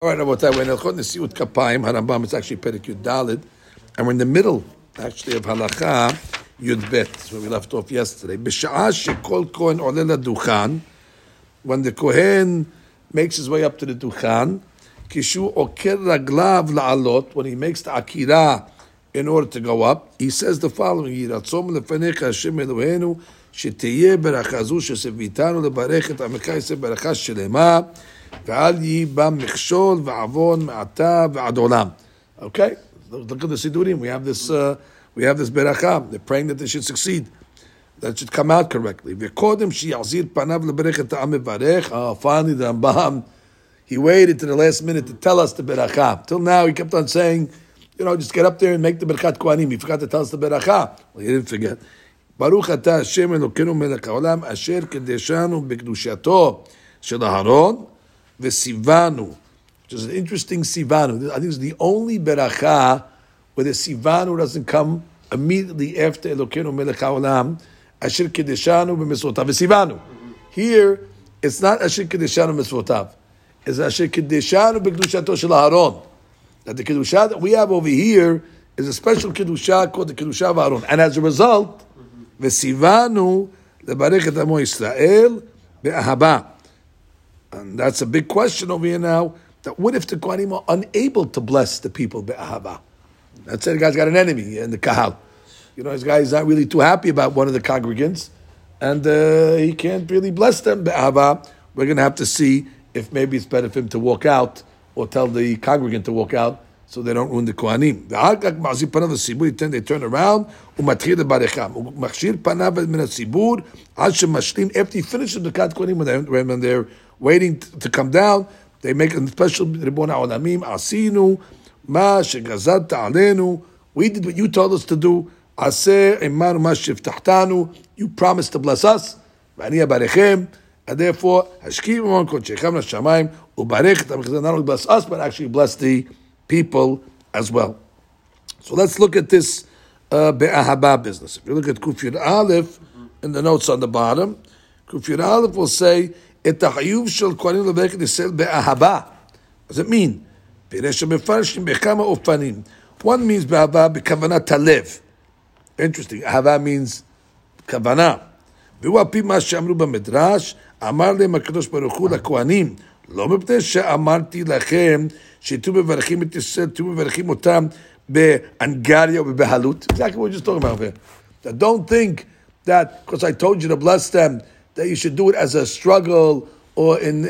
All right, Rabotay, we're in Hilchot Nesiut Kapayim, Harambam, it's actually Perek Yud Daled, and we're in the middle, actually, of Halacha Yud Bet, where we left off yesterday. B'sha'ah shekol kohen oleh l'duchan, when the kohen makes his way up to the duchan, kishu oker raglav la'alot, when he makes the akira in order to go up, he says the following: Yiratzom lefanecha Hashem Eloheinu, sheteyeh berachazu shesevitanu lebarech et amecha yiseh beracha shelema. Okay, look at the Sidurim. We have this beracha. They're praying that they should succeed, that it should come out correctly. Finally, the Rambam, he waited to the last minute to tell us the beracha. Till now, he kept on saying, just get up there and make the berachat kohanim. He forgot to tell us the beracha. Well, he didn't forget. Baruch atah Hashem Elokeinu melech haolam asher kedeshanu b'kedushato shel Aharon. The Sivanu, which is an interesting Sivanu. I think it's the only beracha where the Sivanu doesn't come immediately after Elokeinu Melech HaOlam, Asher Kedeshanu B'Mitzvotav. Sivanu. Here, it's not Asher Kedeshanu B'Mitzvotav. It's Asher Kedeshanu B'Kedushato Shel Aharon. That the Kedusha that we have over here is a special Kedusha called the Kedusha of Aharon. And as a result, the Sivanu Lebarech Et Amo Yisrael Be'Ahava. And that's a big question over here now. That what if the Kohanim are unable to bless the people be'ahava? That's it. The guy's got an enemy in the kahal. This guy's not really too happy about one of the congregants, and he can't really bless them be'ahava. We're going to have to see if maybe it's better for him to walk out or tell the congregant to walk out so they don't ruin the Kohanim. They turn around. After he finishes the Kat Kohanim, when they're waiting to come down, they make a special Ribon HaOlamim, Asinu, Ma Shegazat Ta'alenu, we did what you told us to do, Aseh Imanu Ma Shivtahtanu, you promised to bless us, V'ani HaBarechem, and therefore, Hashkim Imon Kodshecham L'Shamayim, U'Barech Tam, because not only bless us, but actually bless the people as well. So let's look at this Be'ahaba business. If you look at Kufir Aleph, in the notes on the bottom, Kufir Aleph will say, et ha'chiyuv shel kohanim lebereket Yisrael be'ahava. What does it mean? One means be'ahava b'kavanat halev. Interesting. Ahava means kavana. V'hu al-pi ma she'amru b'midrash, amar lehem hakadosh baruch hu la'kohanim, lo mipnei she'amarti lachem shetu mevarachim et Yisrael, tu mevarachim otam be'angaria or be'bahalut. Exactly what we're just talking about here. Now, don't think that because I told you to bless them, that you should do it as a struggle or in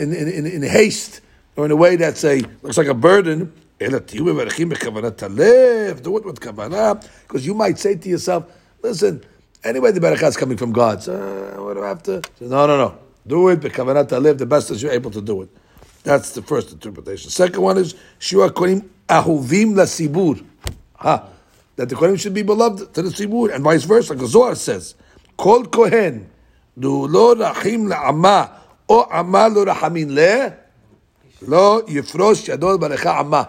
haste or in a way that's looks like a burden. Do it with kavanah, because you might say to yourself, "Listen, anyway, the barakah is coming from God. So what do I have to?" No. Do it with kavanah talev, the best as you're able to do it. That's the first interpretation. Second one is shiur kohanim ahuvim lasibur, that the kohanim should be beloved to the sibur, and vice versa. Like the Zohar says, "Kol kohen." Do lo rahim la'ama o ama lo rahamin le lo yifrosh yadol barecha ama.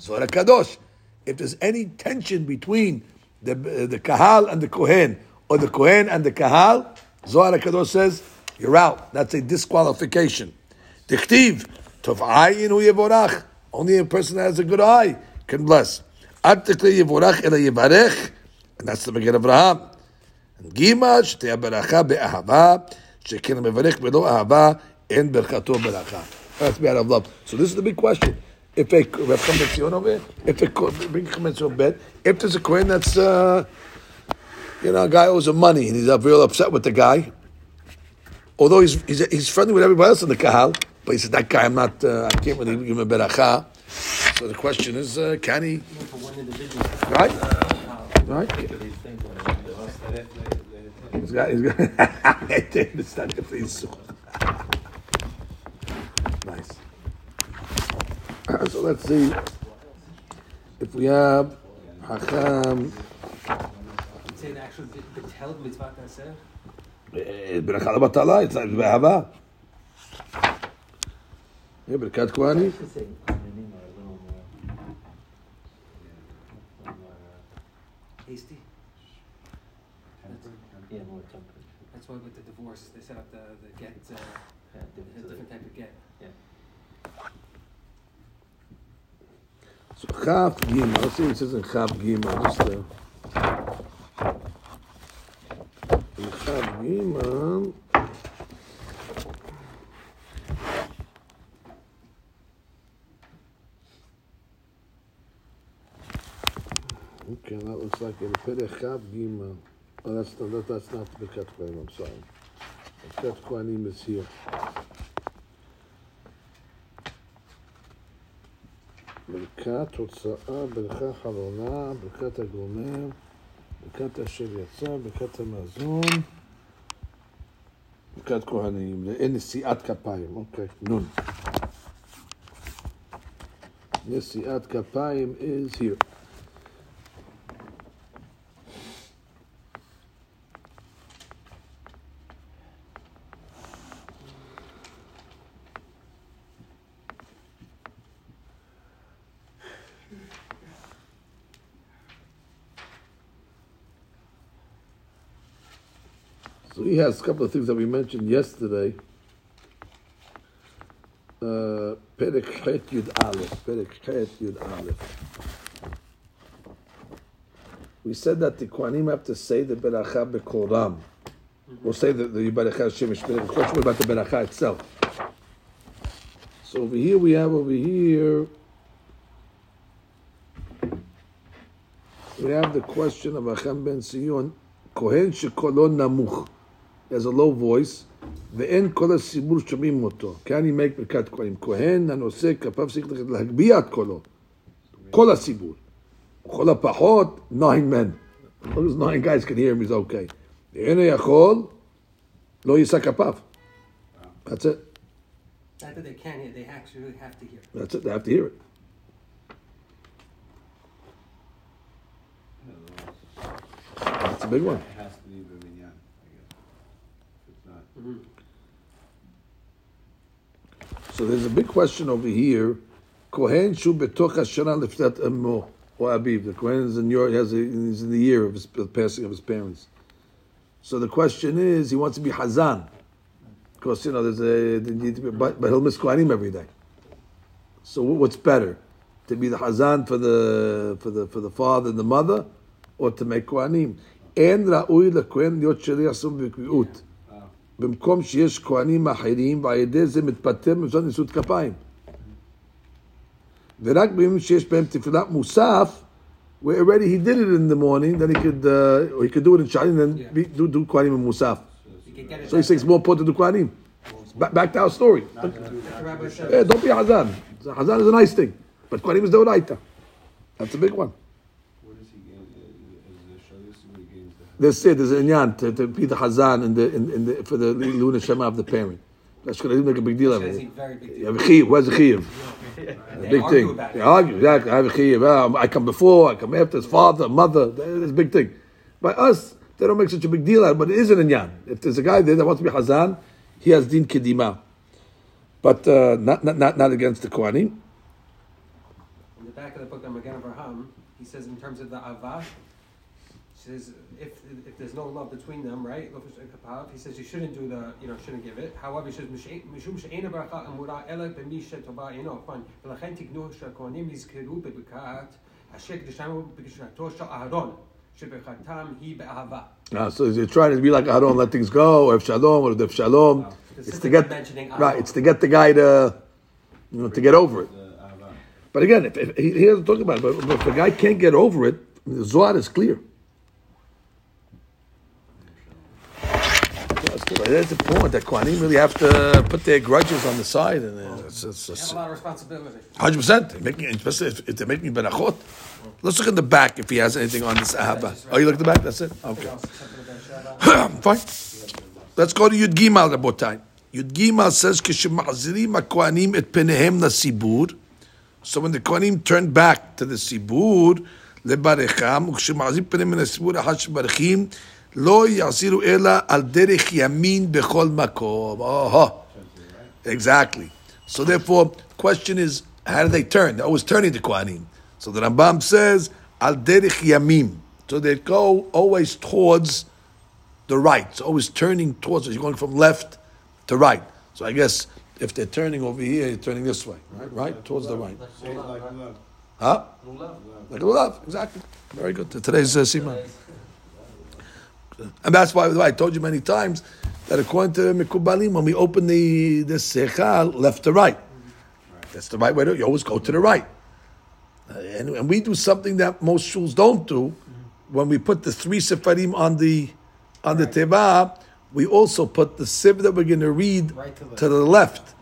Zohar HaKadosh. If there's any tension between the kahal and the kohen, or the kohen and the kahal, Zohar HaKadosh says you're out. That's a disqualification. Dichtiv tov ayin hu yevorach. Only a person that has a good eye can bless. Ad tikle yevorach ela yivarech, and that's the Magen Avraham. Gimash te beracha be'ahava sheken mevarech be'lo ahava en berchato beracha. That's out of love. So this is the big question. If there's a coin that's a guy owes him money and he's real upset with the guy, although he's friendly with everybody else in the kahal, but he says that guy I can't really give him a beracha. So the question is, can he? Right. He's got nice. So let's see if we have Hakam. It's say the actual betel mitzvah itself. Beracha lebatala. It's like be'ahava. Yeah, berakat kohanim. Hasty. That's why with the divorce they set up the get, a different type of get. Yeah. So Chaf Gimel, let's see what it says in Chaf Gimel. In Chaf Gimel, okay, that looks like in Perech Chaf Gimel. Oh, that's not the Birkat Kohanim, I'm sorry. Birkat Kohanim is here. ברכת הוצאה, ברכה חלונה, ברכת הגומר, ברכת אשר יצא, ברכת המזון, ברכת כהנים, אין נשיאת כפיים, אוקיי, נון. נשיאת כפיים is here. So he has a couple of things that we mentioned yesterday. Perek Chet Yud Aleph. Perek Chet Yud Aleph. We said that the Kohanim have to say the Beracha Bekoram. We'll say the Beracha Shemesh. We'll talk about the Beracha itself. So over here we have the question of Acham Ben Sion. Kohen Shekolon Namuch. He has a low voice. Ve'en kol ha'sibur shomim oto. Can he make Birkat Kohanim? Kohen hanoseh kapav tzarich lehagbiya et kolo. Kol ha'sibur. Kol ha'pachot, 9 men. As long as 9 guys can hear him, he's okay. Ve'en ha'yachol lo yisa kapav. That's it. Not that they can hear, they actually have to hear it. That's it, they have to hear it. That's a big one. It has to be B'minyan, I guess. It's not. Mm-hmm. So there's a big question over here. Kohen shu betoch hashana liftat amo or abiv. The Kohen is he's in the year of the passing of his parents. So the question is, he wants to be Hazan, because but he'll miss Kohanim every day. So what's better, to be the Hazan for the father and the mother, or to make Kohanim? אין ראוי לכהן להיות שליח סוף בקביעות. במקום שיש כהנים אחרים, ועל ידי זה מתפטר ממצוות נשיאות כפיים. ורק בימים שיש בהם תפילת מוסף, where already he did it in the morning, then he could do it in Shalim, then do כהנים במוסף. So he says more important to do כהנים. Back to our story. Don't be a Hazan. Hazan is a nice thing, but כהנים is the Oraita. That's a big one. There's an inyan to be the Hazan for the Luna Shema of the parent. That's going to make a big deal of it. Where's the Chiv? A big thing. They argue, exactly. I have a Chiv. I come before, I come after. His father, mother. That's a big thing. By us, they don't make such a big deal out of it, but it is an inyan. If there's a guy there that wants to be Hazan, he has Din Kedima. But not against the Kohanim. In the back of the book on Magen Avraham, he says in terms of the Avah, he says, if there's no love between them, right? He says you shouldn't do the, shouldn't give it. However, he says, so you're trying to be like Aaron, let things go, or if Shalom, or if Shalom. No. It's to get right. It's to get the guy to, to get over it. But again, if he doesn't talk about it. But if the guy can't get over it, the Zohar is clear. That's the point, that Kohanim really have to put their grudges on the side. And they have a lot of responsibility. 100%. Especially if they're making benachot. Let's look in the back if he has anything on this Ahava. Oh, you look at the back? That's it? Okay. Fine. Let's go to Yud Gimal, Rabotai. Yud Gimal says, Kishemachzirim ha-Kohanim et penehem la-Sibur. So when the Kohanim turn back to the Sibur, le-Barecham, Kishemachzirim penehem la-Sibur, ha-Barechim, Lo yasiru ela al derech yamin bechol makom. Oh, exactly. So therefore, the question is, how do they turn? They're always turning to Kohanim. So the Rambam says, al derech yamin. So they go always towards the right. So always turning towards it. You're going from left to right. So I guess if they're turning over here, you're turning this way. Right? Towards the right. Huh? Lulav, exactly. Very good. Today's Siman. And that's why I told you many times that according to Mikubalim, when we open the Seichel left to right, that's the right way to, you always go to the right. And we do something that most shuls don't do. When we put the three sefarim on the teva, we also put the siv that we're going to read right to the left,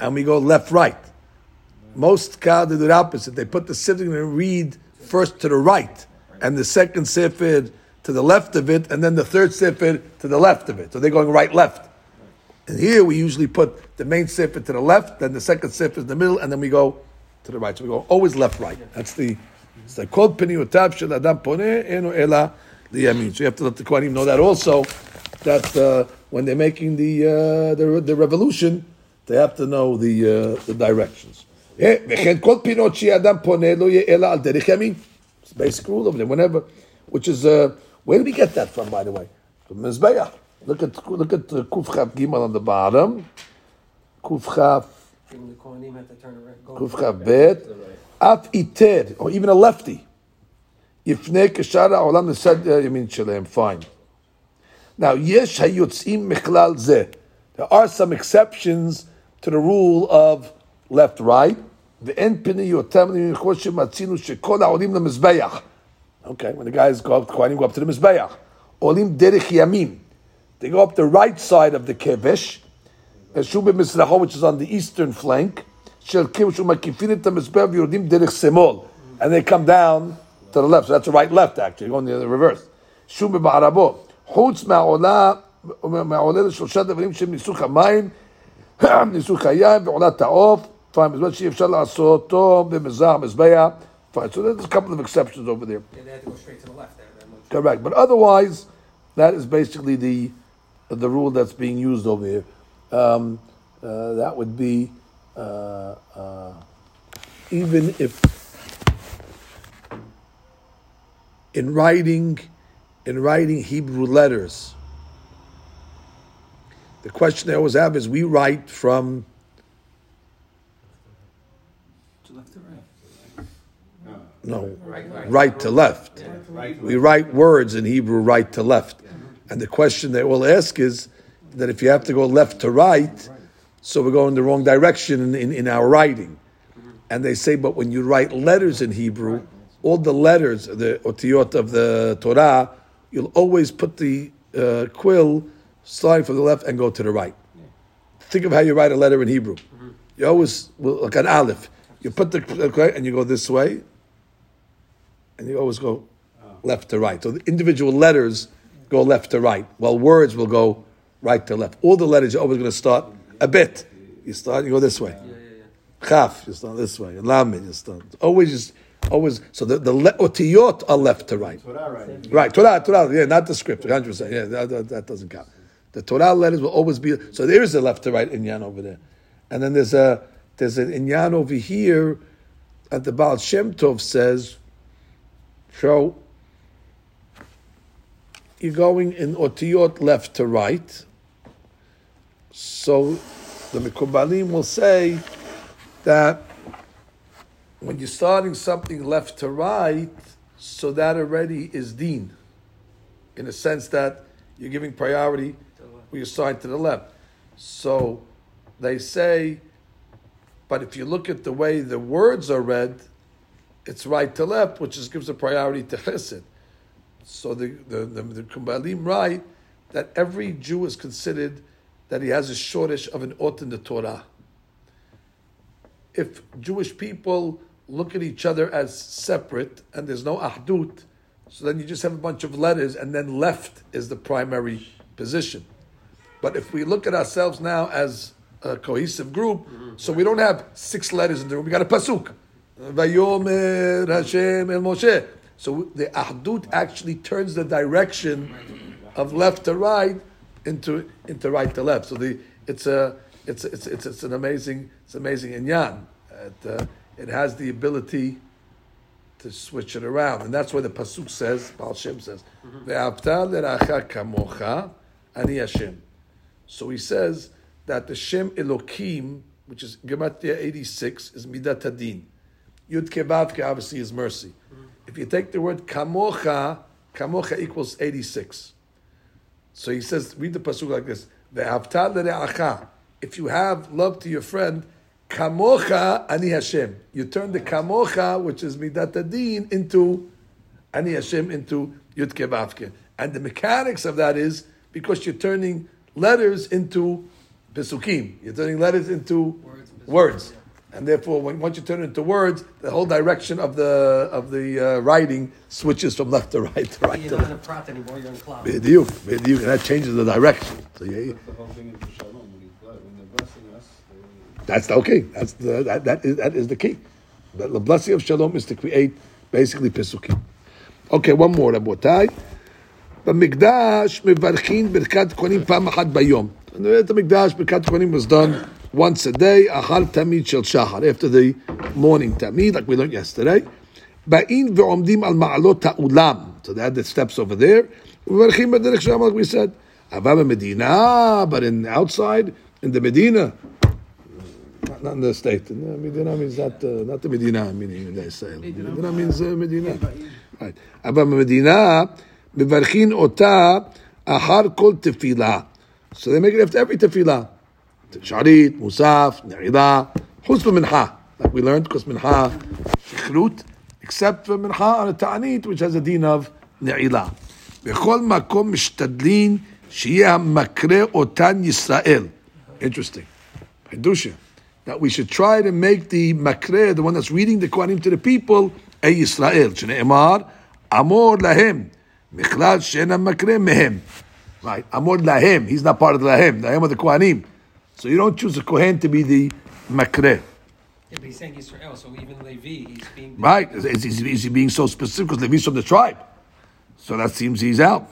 and we go left right. Most kabbal do the opposite. They put the siv they're going to read first to the right, and the second sefer to the left of it, and then the third sefer to the left of it. So they're going right left. And here we usually put the main sefer to the left, then the second sefer in the middle, and then we go to the right. So we go always left right. That's the. It's like called Peniutab Shel Adam Poneh Eno Ela Liyamin. So you have to let the Kohanim know that also, that when they're making the revolution, they have to know the directions. It's the basic rule over there. Whenever, which is where do we get that from? By the way, from Mizbeach. Look at the Kuf Chaf Gimel on the bottom. Kuf Chaf. The Kohanim have to turn around. Kuf Chaf Bet. Af iter, or even a lefty. Yifnei keshara olam nesad yamin sheleim. Fine. Now, yesh hayutzim mechlal ze. There are some exceptions to the rule of left right. Ve'en pini yotam limichol shematzinu shekol haolim lemizbeach. Okay, when the guys go up to the mizbeach, olim derech yamin. They go up the right side of the kevesh, eshuv b'mizraho, which is on the eastern flank. And they come down to the left. So that's the right left, actually, going the other reverse. Fine. So there's a couple of exceptions over there. Yeah, they have to go straight to the left. Correct. But otherwise, that is basically the rule that's being used over here. That would be... even if in writing Hebrew letters, the question I always have is: we write from to left to right. No, right to left. Yeah. We write words in Hebrew right to left, yeah. And the question they all ask is that if you have to go left to right. So we're going the wrong direction in our writing. And they say, but when you write letters in Hebrew, all the letters, the otiyot of the Torah, you'll always put the quill starting from the left and go to the right. Think of how you write a letter in Hebrew. You always, like an aleph, you put the quill and you go this way, and you always go left to right. So the individual letters go left to right, while words will go right to left. All the letters you're always going to start... A bit. You start, you go this way. Yeah. Chaf, you start this way. Lamed, you start. Always. So the otiyot are left to right. Torah, right. Right, Torah. Yeah, not the script. 100%. Yeah, that doesn't count. The Torah letters will always be. So there is a left to right inyan over there, and then there's an inyan over here. At the Baal Shem Tov says, so you're going in otiyot left to right. So the Mikubalim will say that when you're starting something left to right, so that already is deen, in a sense that you're giving priority when you're starting to the left. So they say, but if you look at the way the words are read, it's right to left, which just gives a priority to chesed. So the Mikubalim write that every Jew is considered that he has a shortage of an ot in the Torah. If Jewish people look at each other as separate and there's no ahdut, so then you just have a bunch of letters and then left is the primary position. But if we look at ourselves now as a cohesive group, so we don't have 6 letters in the room, we got a pasuk. Vayomer Hashem el Moshe. So the ahdut actually turns the direction of left to right into right to left, so it's an amazing inyan. It has the ability to switch it around, and that's why the pasuk says, Baal Shem says, "Ve'avta l'racha kamocha ani Hashem." So he says that the Shem Elokim, which is Gematria 86, is midat hadin. Yudke Vavke obviously is mercy. If you take the word kamocha, kamocha equals 86. So he says, read the pasuk like this: Ve'avta le'reacha. If you have love to your friend, kamocha ani Hashem. You turn the kamocha, which is midat adin, into ani Hashem, into Yudke Vavke. And the mechanics of that is because you're turning letters into pesukim. You're turning letters into words. And therefore, once you turn it into words, the whole direction of the writing switches from left to right to right. You're not in a prat anymore, you're in cloud. B'diuk, and that changes the direction. So yeah. That's the whole thing is shalom. When they're blessing us, that's okay. That is the key. The blessing of shalom is to create basically pesukim. Okay, one more. Rabotai. B'mikdash mevarchin birkat kohanim pam achat bayom. And the mikdash birkat kohanim was done once a day, achar tamid shel shachar, after the morning tamid, like we learned yesterday. Ba'in ve'omdim al ma'alot ha'ulam. So they had the steps over there. Uvarchim b'derech sham, like we said. Hava medina, but in outside, in the Medina, not in the state. Medina means not the Medina, meaning in Israel. Medina means Medina. Right. Hava medina, mevarchin ota, achar kol tefillah. So they make it after every tefillah. Sharit, Musaf, Ne'idah, Chutz v'Mincha, like we learned, because Mincha Shechrut, except for Mincha on a Ta'anit, which has a din of Ne'idah. B'chol makom mishtadlin sheyeh hamakreh otan Yisrael. Interesting. Hadushah. That we should try to make the makreh, the one that's reading the Kohanim to the people, a Yisrael. Shne'emar, amor lahem, michlal she'en hamakreh mehem. Right, amor lahem, he's not part of the lahem of the Kohanim. So you don't choose a Kohen to be the Makreh. Yeah, but he's saying Israel, so even Levi, he's being... Right, is he being so specific? Because Levi's from the tribe. So that seems he's out.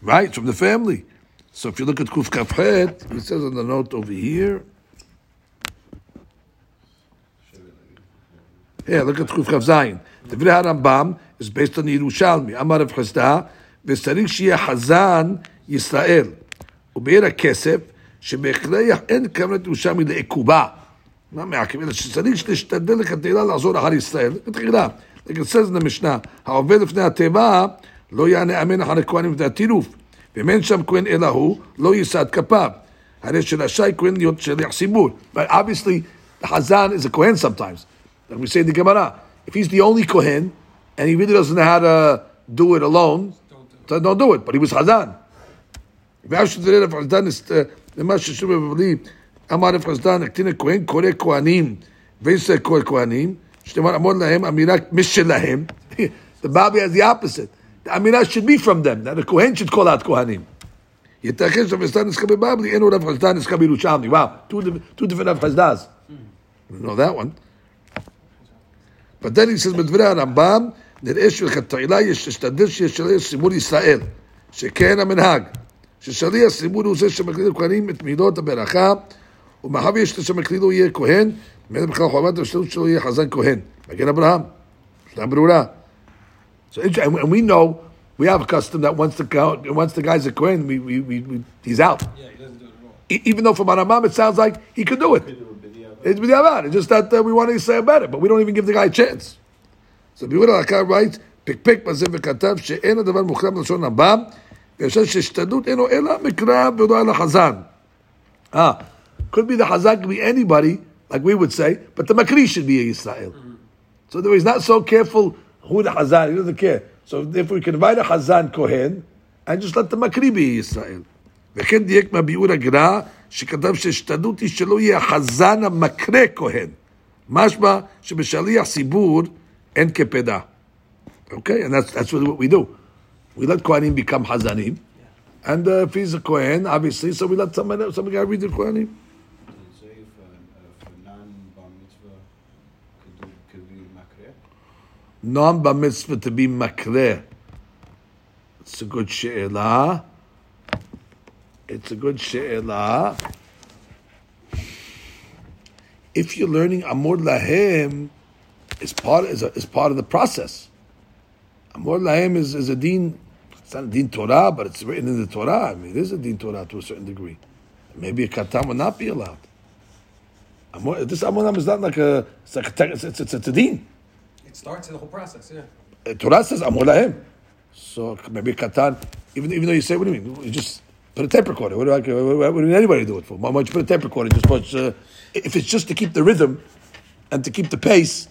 Right, from the family. So if you look at Kuf Kafchet, it says on the note over here. Yeah, look at Kuf Kaf Zayin. The Vrei HaRambam is based on the Yerushalmi. Amar Rav Chesda, V'sarich sheyeh hazan Yisrael. Ube'er HaKesef, שבהכרח אין כוונת ירושה מלעיכובה. מה מעכב? אלא שצריך להשתדל לכתחילה לעזור אחר ישראל. כתחילה. לקצז למשנה, העובד לפני התיבה לא יענה אמן אחר הכהנים לפני הטילוף. ואם אין שם כהן אלא הוא, לא יישא את כפיו. הרי שרשאי כהן להיות שליח ציבור. But obviously, the Hazan is a Kohen sometimes. Like we say in the Gemara, if he's the only Kohen, and he really doesn't know how to do it alone, don't do it. But he was Hazan. למה ששוב בבלי, אמר רב חסדן, הקטין הכהן קורא כהנים, וישראל קורא כהנים, שתאמר אמור להם אמירה משלהם, the Babi has the opposite. The אמירה should be from them, that the Kohen should call out כהנים. יתאחר שרב חסדן נסכה בבלי, אינו רב חסדן נסכה בירושלמי. Wow, two different רב חסדאז. You know that one. But then he says, בדברי הרמב"ם, נראה שלכתחילה יש להשתדל שיש סימור ישראל, שכן המנהג. ששליח סימון הוא זה שמקליל לכהנים את מילות הברכה, ומאחר יש שמקליל הוא יהיה כהן, מעין בכלל חובת השתדלות שלו יהיה חזן כהן. מגן אברהם. שנה ברורה. So and we know, we have a custom that once the guy's a Kohen, he's out. Yeah, he doesn't do it at all. Even though from Aramam it sounds like he could do it. It's b'diavad. It's just that we want to say about it, but we don't even give the guy a chance. So Biura Akar writes, פקפק בזה וכתב שאין הדבר מוכרם לשון הבא, could be the Hazan, could be anybody, like we would say, but the Makri should be a Yisrael. Mm-hmm. So there is not so careful who the Hazan, he doesn't care. So if we can invite a Hazan Kohen, and just let the Makri be a Yisrael. וכן דייק מהביאור הגר"א, שכתב שהשתדלות היא שלא יהיה החזן המקרה כהן. משמע שבשליח ציבור אין כפדה. Okay, and that's really what we do. We let Kohanim become Hazanim. Yeah. And if he's a Kohen, obviously, so we let somebody read the Kohanim. So if non-Bar Mitzvah could be Makreh? Non-Bar Mitzvah to be Makreh. It's a good she'elah. If you're learning Amor Lahem, is part of the process. Amor Lahem is a deen, it's not a deen Torah, but it's written in the Torah. I mean, it is a deen Torah to a certain degree. Maybe a katam would not be allowed. This Amunam is not like a. It's like a. It's a deen. It starts in the whole process. Yeah. Torah says Amur lahem. So maybe Katan. Even though you say, what do you mean? You just put a tape recorder. What did anybody do it for? Why don't you put a tape recorder? Just watch. If it's just to keep the rhythm, and to keep the pace,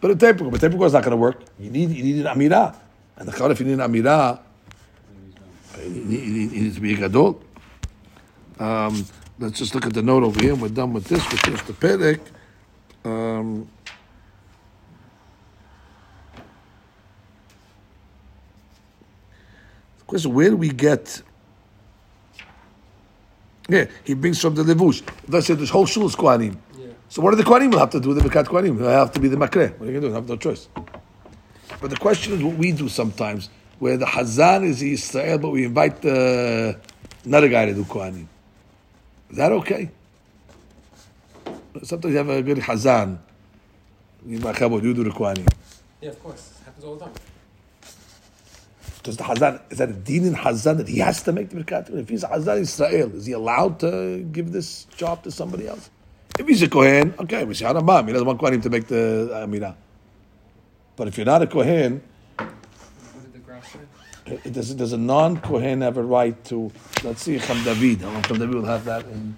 put a tape recorder. But tape recorder is not going to work. You need an Amirah. And the Chalif, you need an Amirah. It needs to be a gadol. Let's just look at the note over here. We're done with this, which is the Perek. The question, where do we get... Yeah, he brings from the Levush. Let's say this whole shul is Kohanim. Yeah. So what do the Kohanim will have to do with the Birkat Kohanim? They have to be the Makreh. What are you going to do? They have no choice. But the question is what we do sometimes, where the Hazan is Israel, but we invite another guy to do Kohanim. Is that okay? Sometimes you have a good Hazan. You do the Kohanim. Yeah, of course. It happens all the time. Does the Hazan, is that a deen in Hazan that he has to make the Birkat? If he's a Hazan Israel, is he allowed to give this job to somebody else? If he's a Kohen, okay, we say Harabam. He doesn't want Kohanim to make the Amira. But if you're not a Kohen, does a non-Kohen have a right to, let's see, Cham David. Cham David will have that in...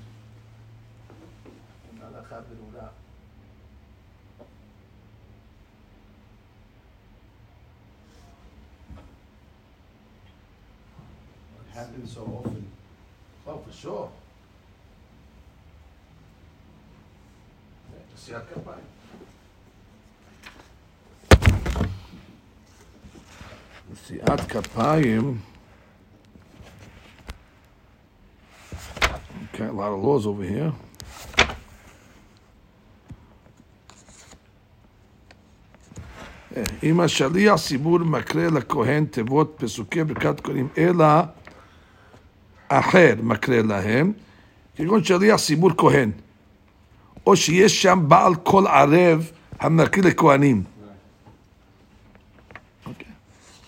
It happens so often. Oh, for sure. Just see how it by. Siat Kapayim. Okay, a lot of laws over here. Ima Shaliach Sibur Makre LaKohen Tevot Pesukei Birkat Kohanim Ela Acher Makre Lahem Kegon Shaliach Sibur Kohen O Sheyesh Sham Baal Kol Arev HaMakre LaKohanim.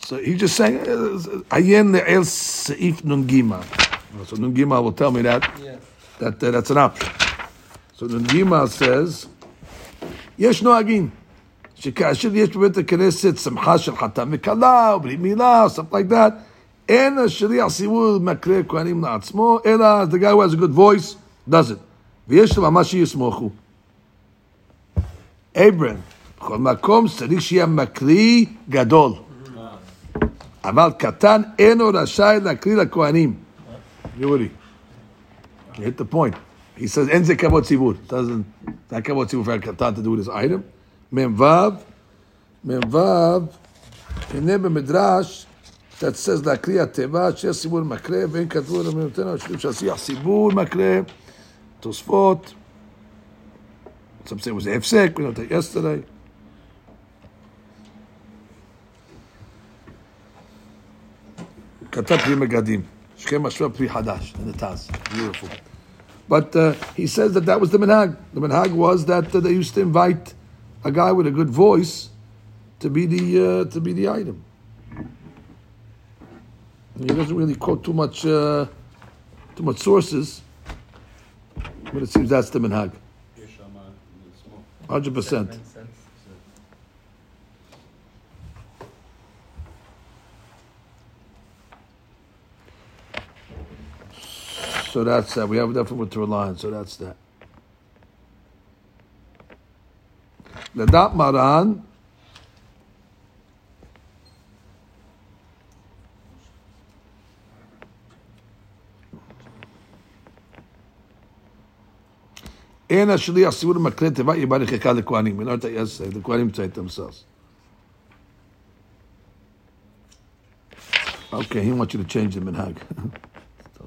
So he's just saying, Ayen le'el seif nun gima. So nun gima will tell me that, yeah. That's an option. So nun gima says, Yesh noagin, shekasher yesh b'beit haKnesset simcha shel chatam v'kala, brit milah, stuff like that. And shaliach sibur makreh kohanim la'atzmo, ela, the guy who has a good voice, does it. V'yesh lo mamash yismochu. Abram, b'chol makom tzarich she'yeh makri gadol. אבל קטן אינו רשאי להקריא לכהנים. יורי. You hit the point. He says, אין זה כבוד ציבור. זה כבוד ציבור for קטן to do this item. מ"ו, הנה במדרש, that says להקריא התיבה, שיש ציבור מקרה, ואין כתבו למנותינו, השולים שעשיח ציבור מקרה, תוספות, some say it was הפסק, we know that yesterday. Kata pri megadim, shkem ashva pri hadash, and the Taz, beautiful. But he says that was the minhag. The minhag was that they used to invite a guy with a good voice to be the item. And he doesn't really quote too much sources, but it seems that's the minhag. 100%. So that's that. We have that from what to rely on. So that's that. Ladat Maran. In a shliach sibur makre teva yibarich echad lekohanim. We learned that yesterday. The kohanim say it themselves. Okay, he wants you to change the minhag.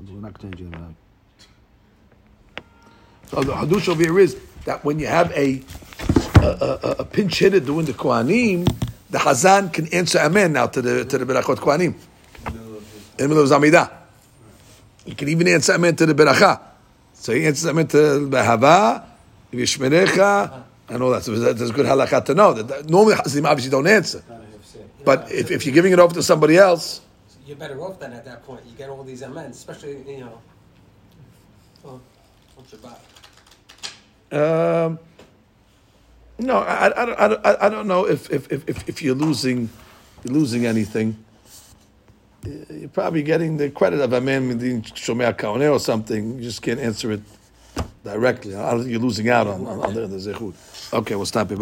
We're not changing the minhag. So the hadush over here is that when you have a pinch hitter doing the kohanim, the hazan can answer amen now to the berachot kohanim. In the middle of Zamidah, he can even answer amen to the beracha. So he answers amen to behava, v'yishmerecha, and all that. So that's good halakha to know that normally hazim obviously don't answer, but if you're giving it over to somebody else. You're better off than at that point. You get all these amends, especially, on Shabbat. No, I don't know if you're losing anything. You're probably getting the credit of a man in Shomei HaKaoneh or something. You just can't answer it directly. You're losing out on the zechut. Okay, we'll stop it.